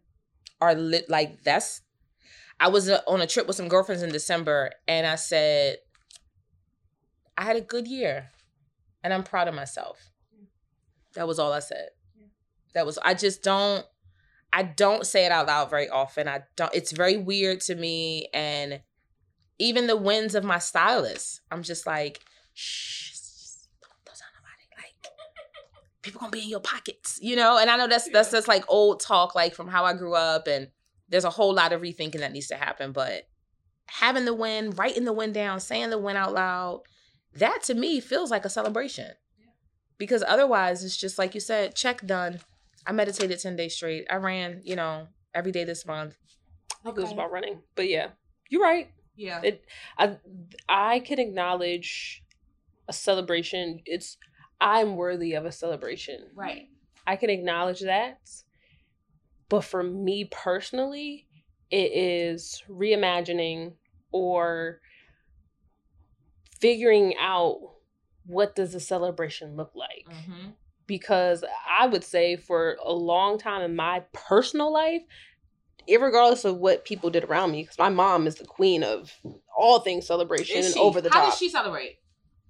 are lit, like that's, I was a, on a trip with some girlfriends in December and I said, I had a good year and I'm proud of myself. Yeah. That was all I said. Yeah. That was, I just don't, I don't say it out loud very often. I don't, it's very weird to me. And even the wins of my stylist, I'm just like, shh. People gonna be in your pockets, you know? And I know that's that's just like old talk, like from how I grew up, and there's a whole lot of rethinking that needs to happen. But having the win, writing the win down, saying the win out loud, that to me feels like a celebration. Yeah. Because otherwise it's just like you said, check done. I meditated ten days straight. I ran, you know, every day this month. I think okay. It was about running. But yeah, you're right. Yeah. It I I can acknowledge a celebration. It's I'm worthy of a celebration. Right. I can acknowledge that. But for me personally, it is reimagining or figuring out what does a celebration look like. Mm-hmm. Because I would say for a long time in my personal life, irregardless of what people did around me, because my mom is the queen of all things celebration and over the top. How does she celebrate?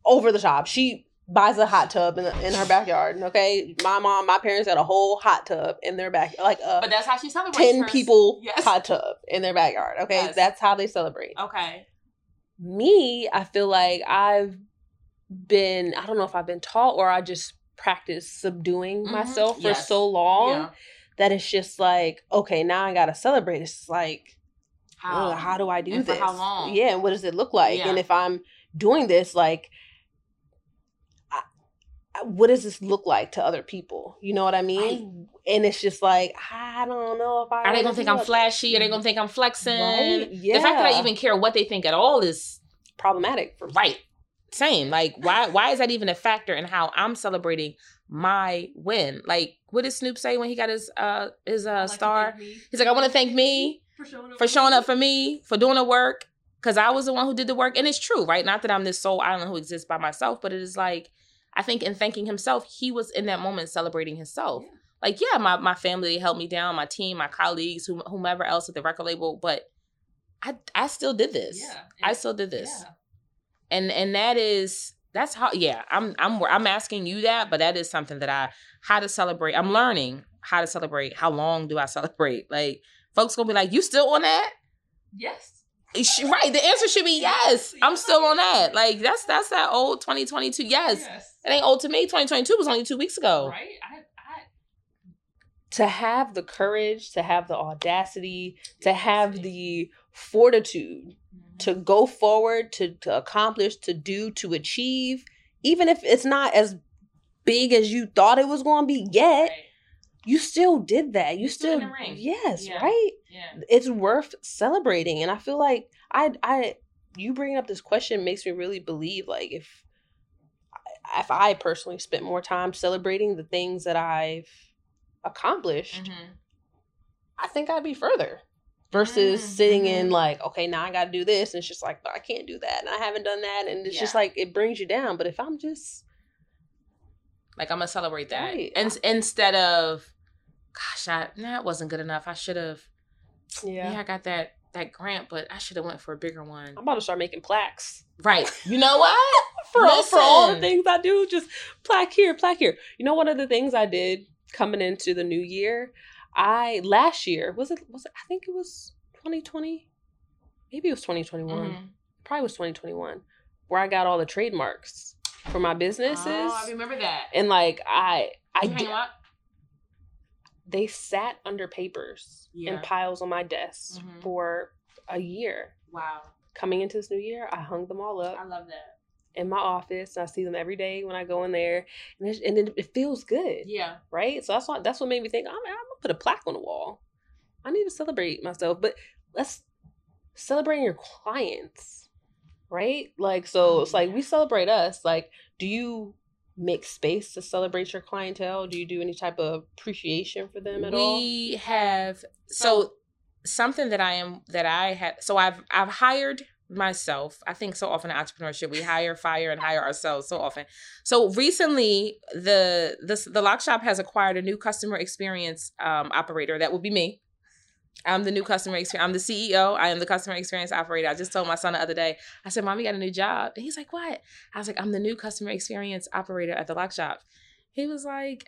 Over the top. She buys a hot tub in, in her backyard. Okay, my mom, my parents had a whole hot tub in their back, like a but that's how she celebrates. Ten hers. People yes. hot tub in their backyard. Okay, yes. That's how they celebrate. Okay, me, I feel like I've been, I don't know if I've been taught or I just practice subduing mm-hmm. myself for yes. so long yeah. that it's just like, okay, now I gotta celebrate. It's like, how, oh, how do I do and this? For how long? Yeah, and what does it look like? Yeah. And if I'm doing this, like, I, I, what does this look like to other people? You know what I mean? I, and it's just like, I don't know if I are they gonna think I'm flashy? Are they gonna think I'm flexing? Right? Yeah. The fact that I even care what they think at all is problematic for me. Right. Same. Like, why why is that even a factor in how I'm celebrating my win? Like, what did Snoop say when he got his uh his uh like star? He's like, I want to thank me for showing up for, showing up for me, for doing the work, because I was the one who did the work. And it's true, right? Not that I'm this soul island who exists by myself, but it is like, I think in thanking himself, he was in that moment celebrating himself. Yeah. Like, yeah, my, my family held me down, my team, my colleagues, whomever else at the record label, but I I still did this. Yeah. I still did this. Yeah. And and that is that's how yeah I'm I'm I'm asking you that, but that is something that I how to celebrate. I'm learning how to celebrate. How long do I celebrate? Like, folks gonna be like, you still on that? Yes. She, right. The answer should be yes. yes. I'm still on that. Like, that's that's that old twenty twenty-two. Yes. yes. It ain't old to me. twenty twenty-two was only two weeks ago. Right. I, I... To have the courage, to have the audacity, to have the fortitude. To go forward, to, to accomplish, to do, to achieve, even if it's not as big as you thought it was going to be yet, right. you still did that. You, you still, still yes, yeah. right? Yeah. It's worth celebrating. And I feel like I, I, you bringing up this question makes me really believe, like, if, if I personally spent more time celebrating the things that I've accomplished, mm-hmm. I think I'd be further. Versus mm-hmm. sitting in like, okay, now I got to do this. And it's just like, but I can't do that. And I haven't done that. And it's yeah. just like, it brings you down. But if I'm just... Like, I'm going to celebrate that. Right. And I, instead of, gosh, I, nah, it wasn't good enough. I should have... Yeah. yeah, I got that that grant, but I should have went for a bigger one. I'm about to start making plaques. Right. You know what? for, all, for all the things I do, just plaque here, plaque here. You know, one of the things I did coming into the new year... I last year was it was it, I think it was twenty twenty, maybe it was twenty twenty-one, mm-hmm. probably was twenty twenty-one, where I got all the trademarks for my businesses. Oh, I remember that. And like I, I did, they sat under papers yeah. in piles on my desk mm-hmm. for a year. Wow. Coming into this new year, I hung them all up. I love that. In my office, and I see them every day when I go in there, and it, and it, it feels good. Yeah. Right. So that's what that's what made me think I'm, I'm gonna put a plaque on the wall. I need to celebrate myself, but let's celebrate your clients, right? Like, so it's like we celebrate us. Like, do you make space to celebrate your clientele? Do you do any type of appreciation for them at we all? We have so something that I am that I have. So I've I've hired. Myself, I think so often in entrepreneurship we hire, fire, and hire ourselves so often. So recently, the this the Lock Shop has acquired a new customer experience um, operator. That would be me. I'm the new customer experience. I'm the C E O. I am the customer experience operator. I just told my son the other day. I said, "Mommy got a new job," and he's like, "What?" I was like, "I'm the new customer experience operator at the Lock Shop." He was like,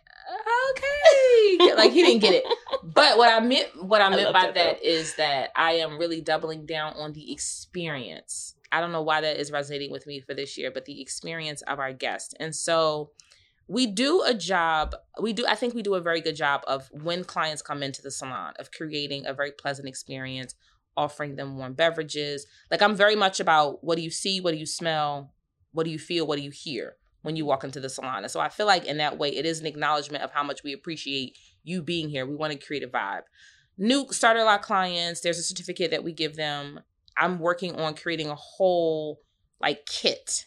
"Okay," like he didn't get it. But what I meant, what I meant I by that, that is that I am really doubling down on the experience. I don't know why that is resonating with me for this year, but the experience of our guests. And so we do a job. We do. I think we do a very good job of when clients come into the salon of creating a very pleasant experience, offering them warm beverages. Like, I'm very much about what do you see, what do you smell, what do you feel, what do you hear when you walk into the salon. And so I feel like in that way, it is an acknowledgement of how much we appreciate you being here. We want to create a vibe. New starter lot clients, there's a certificate that we give them. I'm working on creating a whole like kit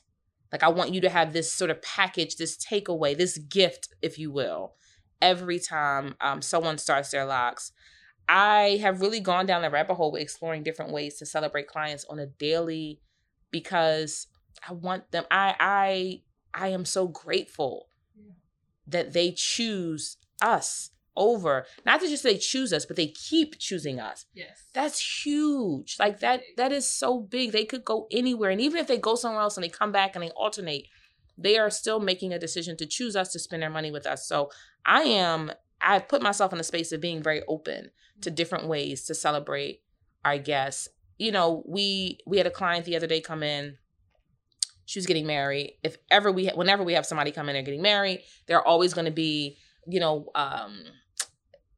Like, I want you to have this sort of package, this takeaway, this gift, if you will, every time um, someone starts their locks. I have really gone down the rabbit hole with exploring different ways to celebrate clients on a daily, because I want them. I I I am so grateful that they choose us over. Not to just they choose us, but they keep choosing us. Yes. That's huge. Like that that is so big. They could go anywhere. And even if they go somewhere else and they come back and they alternate, they are still making a decision to choose us, to spend their money with us. So I am I've put myself in a space of being very open to different ways to celebrate our guests. You know, we we had a client the other day come in. She was getting married. If ever we, ha- whenever we have somebody come in and getting married, there are always going to be, you know, um,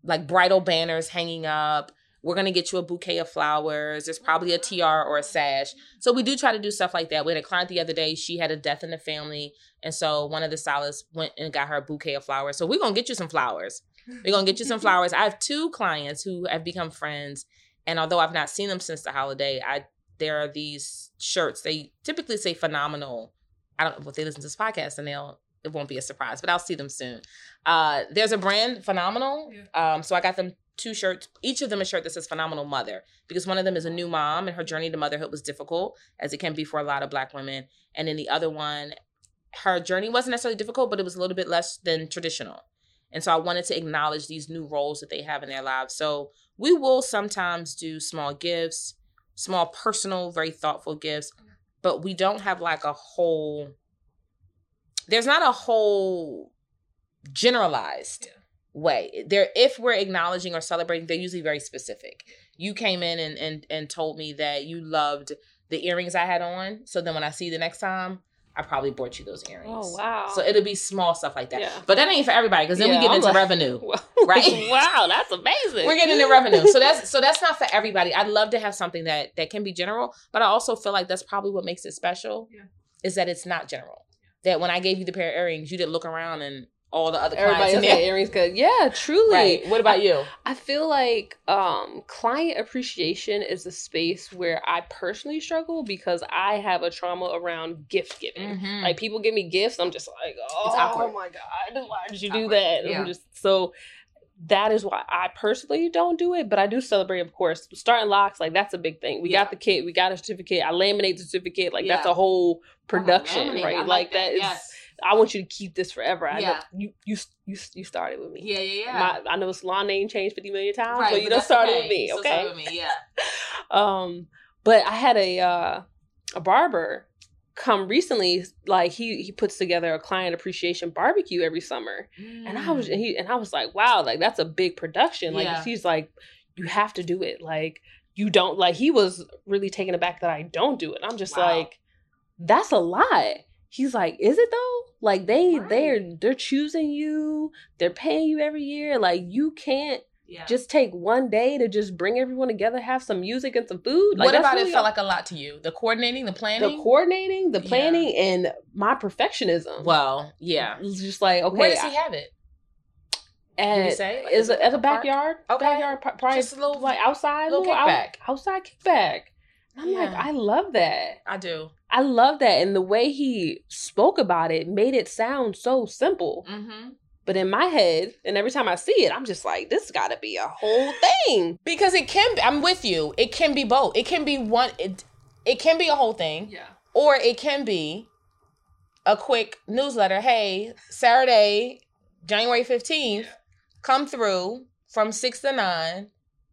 like bridal banners hanging up. We're going to get you a bouquet of flowers. There's probably a tiara or a sash. So we do try to do stuff like that. We had a client the other day. She had a death in the family. And so one of the stylists went and got her a bouquet of flowers. So we're going to get you some flowers. We're going to get you some flowers. I have two clients who have become friends. And although I've not seen them since the holiday, I there are these shirts. They typically say Phenomenal. I don't know if they listen to this podcast, and they'll, it won't be a surprise, but I'll see them soon. Uh, there's a brand, Phenomenal. Yeah. Um, so I got them two shirts. Each of them a shirt that says Phenomenal Mother, because one of them is a new mom and her journey to motherhood was difficult, as it can be for a lot of Black women. And then the other one, her journey wasn't necessarily difficult, but it was a little bit less than traditional. And so I wanted to acknowledge these new roles that they have in their lives. So we will sometimes do small gifts, small, personal, very thoughtful gifts, but we don't have like a whole, there's not a whole generalized yeah. way. There, if we're acknowledging or celebrating, they're usually very specific. You came in and, and, and told me that you loved the earrings I had on. So then when I see you the next time, I probably bought you those earrings. Oh, wow. So it'll be small stuff like that. Yeah. But that ain't for everybody, because then yeah, we get I'm into like, revenue, right? Wow, that's amazing. We're getting into revenue. So that's so that's not for everybody. I'd love to have something that, that can be general, but I also feel like that's probably what makes it special yeah. is that it's not general. Yeah. That when I gave you the pair of earrings, you didn't look around and all the other everybody clients. Everybody earrings good. Yeah, truly. Right. What about I, you? I feel like um, client appreciation is a space where I personally struggle, because I have a trauma around gift giving. Mm-hmm. Like, people give me gifts, I'm just like, oh my God, why did you do that? Yeah. I'm just so. That is why I personally don't do it, but I do celebrate, of course. Starting locks, like, that's a big thing. We yeah. got the kit, we got a certificate. I laminate the certificate, like yeah. that's a whole production, oh, right? I like, like that, that is. Yes. I want you to keep this forever. I yeah. know you, you you you started with me. Yeah, yeah, yeah. My, I know salon name changed fifty million times, right, but you done started okay. with me. Okay, started with me. Yeah. um, but I had a uh, a barber come recently. Like, he he puts together a client appreciation barbecue every summer, mm. and I was and he and I was like, wow, like, that's a big production. Like, yeah. he's like, you have to do it. Like, you don't like. He was really taken aback that I don't do it. I'm just wow. like, that's a lot. He's like, is it though? Like, they, right. they're, they're choosing you. They're paying you every year. Like, you can't yeah. just take one day to just bring everyone together, have some music and some food. Like, what about it felt like a lot to you? The coordinating, the planning? The coordinating, the planning, yeah. and my perfectionism. Well, yeah. It's just like, okay. Where does he I, have it? At, say? Like, is it at a backyard? Okay. Backyard, probably. Just a little, like, outside? Little little kickback. Out, outside kickback. I'm yeah. like, I love that. I do. I love that. And the way he spoke about it made it sound so simple. Mm-hmm. But in my head, and every time I see it, I'm just like, this got to be a whole thing. Because it can, I'm with you. It can be both. It can be one, it, it can be a whole thing. Yeah. Or it can be a quick newsletter. Hey, Saturday, January fifteenth, yeah. come through from six to nine.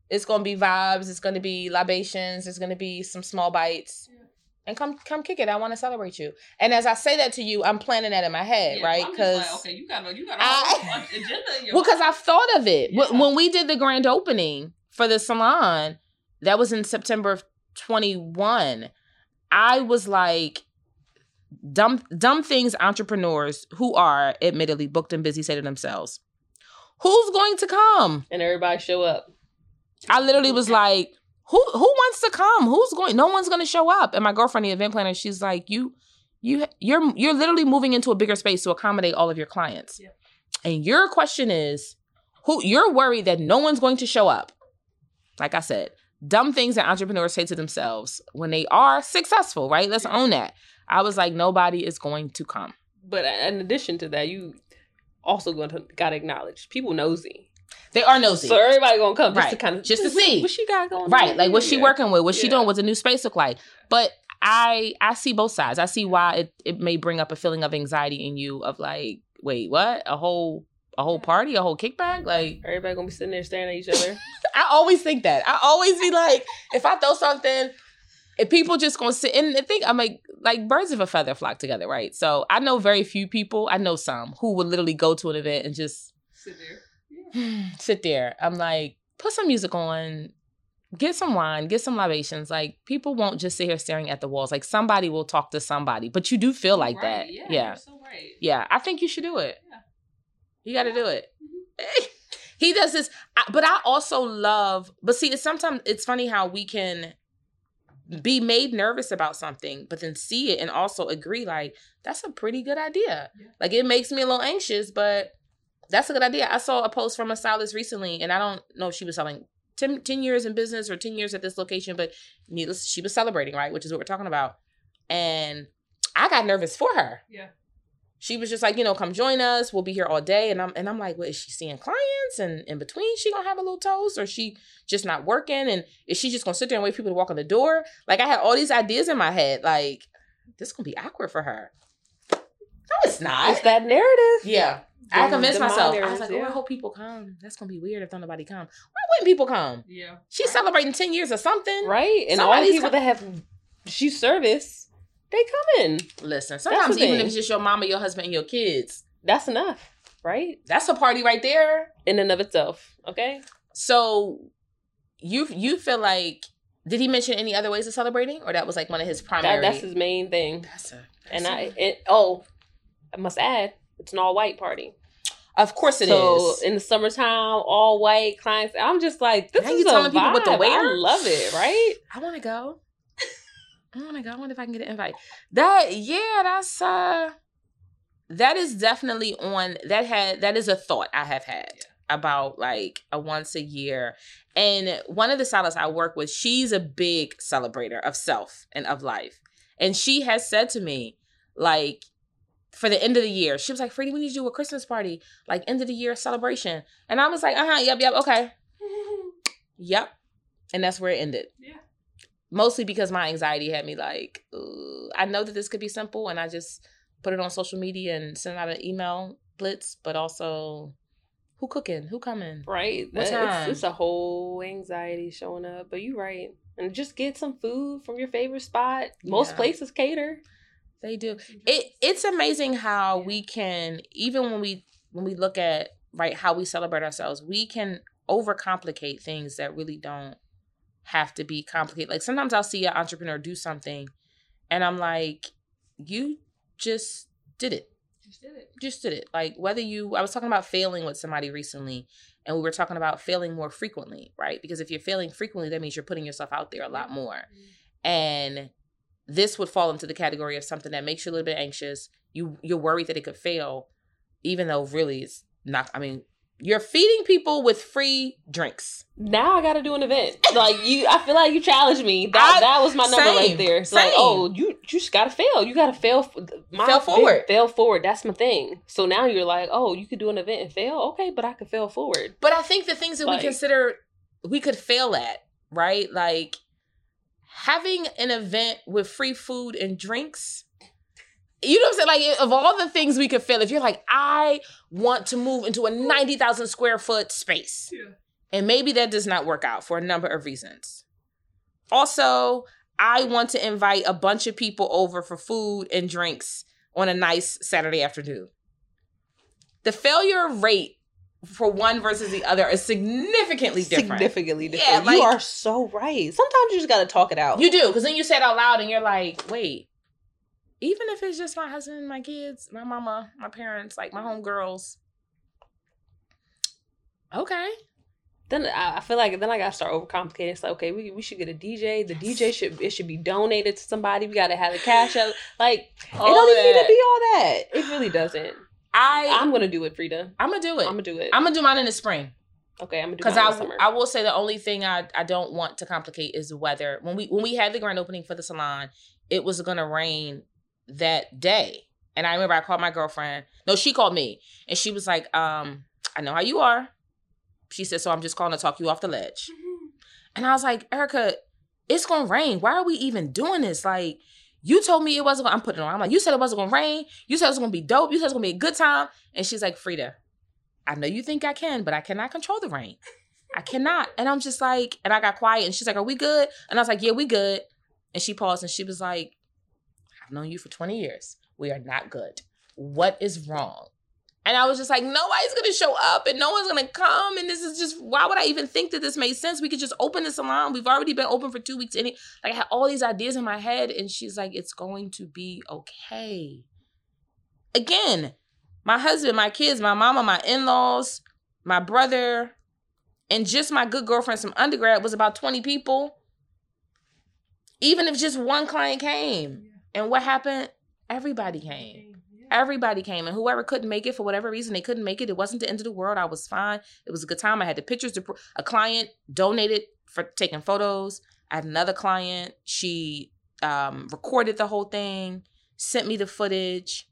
It's going to be vibes. It's going to be libations. It's going to be some small bites. Yeah. And come come kick it. I want to celebrate you. And as I say that to you, I'm planning that in my head, yeah, right? Because like, okay, you got, you got a whole agenda in your well, because I thought of it. Yeah. When we did the grand opening for the salon, that was in September of twenty-one. I was like, dumb, dumb things entrepreneurs who are admittedly booked and busy say to themselves, who's going to come? And everybody show up. I literally was like, who who wants to come? Who's going? No one's going to show up. And my girlfriend, the event planner, she's like, you, you, you're, you're literally moving into a bigger space to accommodate all of your clients. Yeah. And your question is, who? You're worried that no one's going to show up. Like I said, dumb things that entrepreneurs say to themselves when they are successful, right? Let's yeah. own that. I was like, nobody is going to come. But in addition to that, you also going to gotta acknowledge people nosy. They are nosy. So everybody gonna come just right. to kind of just to see what she got going right. on. Right. Like what's she yeah. working with? What's yeah. she doing? What's the new space look like? But I I see both sides. I see why it, it may bring up a feeling of anxiety in you of like, wait, what? A whole a whole party, a whole kickback? Like everybody gonna be sitting there staring at each other. I always think that. I always be like, if I throw something, if people just gonna sit and think, I'm like, like birds of a feather flock together, right? So I know very few people, I know some who would literally go to an event and just sit there. Sit there. I'm like, put some music on, get some wine, get some libations. Like, people won't just sit here staring at the walls. Like, somebody will talk to somebody. But you do feel like right. that. Yeah, yeah. You're so right. Yeah, I think you should do it. Yeah. You got to do it. Mm-hmm. He does this. I, but I also love, but see, it's sometimes it's funny how we can be made nervous about something, but then see it and also agree, like, that's a pretty good idea. Yeah. Like, it makes me a little anxious, but... That's a good idea. I saw a post from a stylist recently, and I don't know if she was selling ten, ten years in business or ten years at this location, but needless, she was celebrating, right? Which is what we're talking about. And I got nervous for her. Yeah. She was just like, you know, come join us. We'll be here all day. And I'm and I'm like, well, is she seeing clients? And in between, she gonna have a little toast? Or is she just not working? And is she just gonna sit there and wait for people to walk in the door? Like, I had all these ideas in my head. Like, this is gonna be awkward for her. No, it's not. It's that narrative. Yeah. I convinced myself. I was like, oh, I hope people come. That's going to be weird if don't nobody come. Why wouldn't people come? Yeah. She's right. celebrating ten years or something. Right. And all the people com- that have she service, they come in. Listen, sometimes even if it's just your mama, your husband, and your kids. That's enough. Right? That's a party right there. In and of itself. Okay? So you you feel like, did he mention any other ways of celebrating? Or that was like one of his primary? That, that's his main thing. That's a... That's and I... It, oh, I must add, it's an all-white party. Of course it so, is. So in the summertime, all white clients. I'm just like, this now is you telling a people vibe. What to wear. I love it, right? I want to go. I want to go. I wonder if I can get an invite. That yeah, that's uh, that is definitely on. That had that is a thought I have had yeah. about like a once a year. And one of the stylists I work with, she's a big celebrator of self and of life, and she has said to me, like. For the end of the year. She was like, Freddie, we need to do a Christmas party. Like, end of the year celebration. And I was like, uh-huh, yep, yep, okay. Yep. And that's where it ended. Yeah. Mostly because my anxiety had me like, ooh, I know that this could be simple. And I just put it on social media and sent out an email blitz. But also, who cooking? Who coming? Right. What time? It's, it's a whole anxiety showing up. But you're right. And just get some food from your favorite spot. Most yeah. places cater. They do. It it's amazing how we can, even when we when we look at right how we celebrate ourselves, we can overcomplicate things that really don't have to be complicated. Like sometimes I'll see an entrepreneur do something, and I'm like, you just did it. Just did it. Just did it. Like whether you, I was talking about failing with somebody recently, and we were talking about failing more frequently, right? Because if you're failing frequently, that means you're putting yourself out there a lot more, mm-hmm. and this would fall into the category of something that makes you a little bit anxious. You, you're worried that it could fail, even though really it's not. I mean, you're feeding people with free drinks. Now I got to do an event. Like you, I feel like you challenged me. That I, that was my number same, right there. It's like, oh, you, you just got to fail. You got to fail. My, fail forward. Fail forward. That's my thing. So now you're like, oh, you could do an event and fail. Okay, but I could fail forward. But I think the things that like, we consider we could fail at, right? Like, having an event with free food and drinks, you know what I'm saying? Like, of all the things we could fail, if you're like, I want to move into a ninety thousand square foot space. Yeah. And maybe that does not work out for a number of reasons. Also, I want to invite a bunch of people over for food and drinks on a nice Saturday afternoon. The failure rate for one versus the other is significantly different. Significantly different. Yeah, like, you are so right. Sometimes you just got to talk it out. You do, because then you say it out loud and you're like, wait, even if it's just my husband, my kids, my mama, my parents, like my homegirls. Okay. Then I feel like then I got to start overcomplicating. It's like, okay, we we should get a D J. The D J, should it should be donated to somebody. We got to have a cash out. Like, all it don't that. Even need to be all that. It really doesn't. I, I'm going to do it, Freda. I'm going to do it. I'm going to do it. I'm going to do mine in the spring. Okay, I'm going to do mine I, in the summer. Because I will say the only thing I, I don't want to complicate is the weather. When we when we had the grand opening for the salon, it was going to rain that day. And I remember I called my girlfriend. No, she called me. And she was like, um, I know how you are. She said, so I'm just calling to talk you off the ledge. Mm-hmm. And I was like, Erica, it's going to rain. Why are we even doing this? Like, you told me it wasn't going to, I'm putting it on. I'm like, you said it wasn't going to rain. You said it was going to be dope. You said it was going to be a good time. And she's like, Freda, I know you think I can, but I cannot control the rain. I cannot. And I'm just like, and I got quiet. And she's like, are we good? And I was like, yeah, we good. And she paused and she was like, I've known you for twenty years. We are not good. What is wrong? And I was just like, nobody's going to show up and no one's going to come. And this is just, why would I even think that this made sense? We could just open the salon. We've already been open for two weeks. And it, like, I had all these ideas in my head. And she's like, it's going to be okay. Again, my husband, my kids, my mama, my in-laws, my brother, and just my good girlfriends from undergrad was about twenty people. Even if just one client came. And what happened? Everybody came. Everybody came. And whoever couldn't make it, for whatever reason, they couldn't make it. It wasn't the end of the world. I was fine. It was a good time. I had the pictures. To pr- a client donated for taking photos. I had another client. She um, recorded the whole thing, sent me the footage.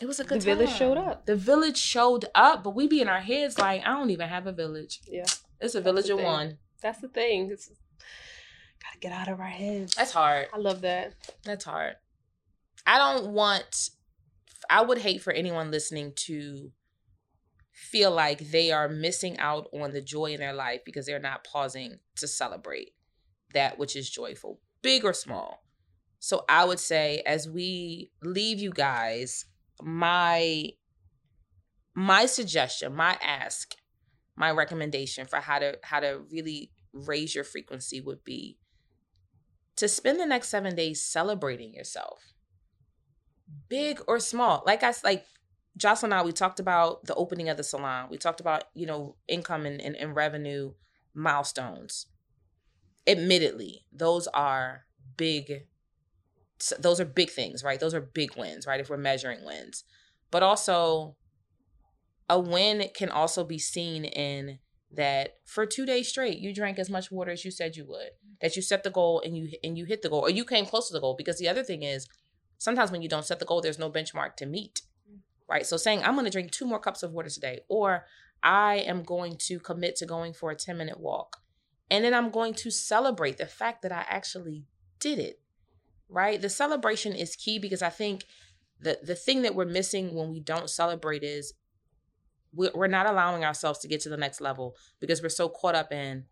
It was a good time. The village showed up. The village showed up. But we be in our heads like, I don't even have a village. Yeah. It's a village of one. That's the thing. It's gotta get out of our heads. That's hard. I love that. That's hard. I don't want, I would hate for anyone listening to feel like they are missing out on the joy in their life because they're not pausing to celebrate that which is joyful, big or small. So I would say, as we leave you guys, my, my suggestion, my ask, my recommendation for how to, how to really raise your frequency would be to spend the next seven days celebrating yourself. Big or small. Like I, like Jocelyn and I, we talked about the opening of the salon. We talked about, you know, income and, and, and revenue milestones. Admittedly, those are big. Those are big things, right? Those are big wins, right? If we're measuring wins. But also a win can also be seen in that for two days straight, you drank as much water as you said you would, that you set the goal and you, and you hit the goal, or you came close to the goal. Because the other thing is, sometimes when you don't set the goal, there's no benchmark to meet, right? So saying, I'm going to drink two more cups of water today, or I am going to commit to going for a ten minute walk. And then I'm going to celebrate the fact that I actually did it, right? The celebration is key, because I think the, the thing that we're missing when we don't celebrate is we're not allowing ourselves to get to the next level, because we're so caught up in,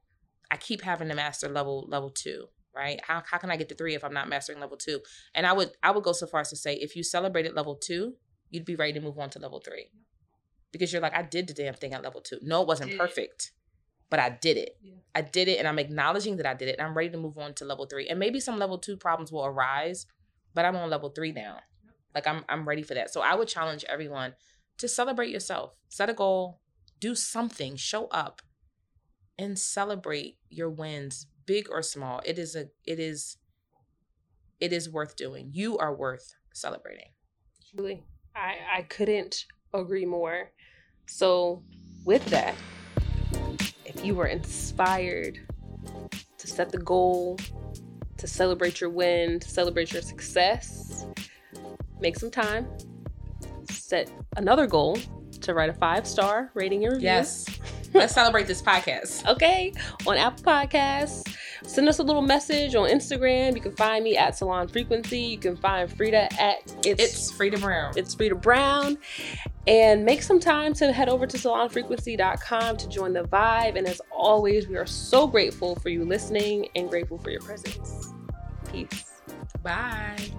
I keep having to master level, level two. Right? How how can I get to three if I'm not mastering level two? And I would I would go so far as to say, if you celebrated level two, you'd be ready to move on to level three. Because you're like, I did the damn thing at level two. No, it wasn't perfect, but I did it. Yeah. I did it, and I'm acknowledging that I did it, and I'm ready to move on to level three. And maybe some level two problems will arise, but I'm on level three now. Like, I'm I'm ready for that. So I would challenge everyone to celebrate yourself. Set a goal, do something, show up, and celebrate your wins. Big or small, it is a, it is, it is worth doing. You are worth celebrating. Truly, I, I couldn't agree more. So with that, if you were inspired to set the goal, to celebrate your win, to celebrate your success, make some time, set another goal to write a five-star rating and review. Yes. Let's celebrate this podcast. Okay. On Apple Podcasts. Send us a little message on Instagram. You can find me at Salon Frequency. You can find Freda at It's, it's Freda Brown. It's Freda Brown. And make some time to head over to salon frequency dot com to join the vibe. And as always, we are so grateful for you listening and grateful for your presence. Peace. Bye.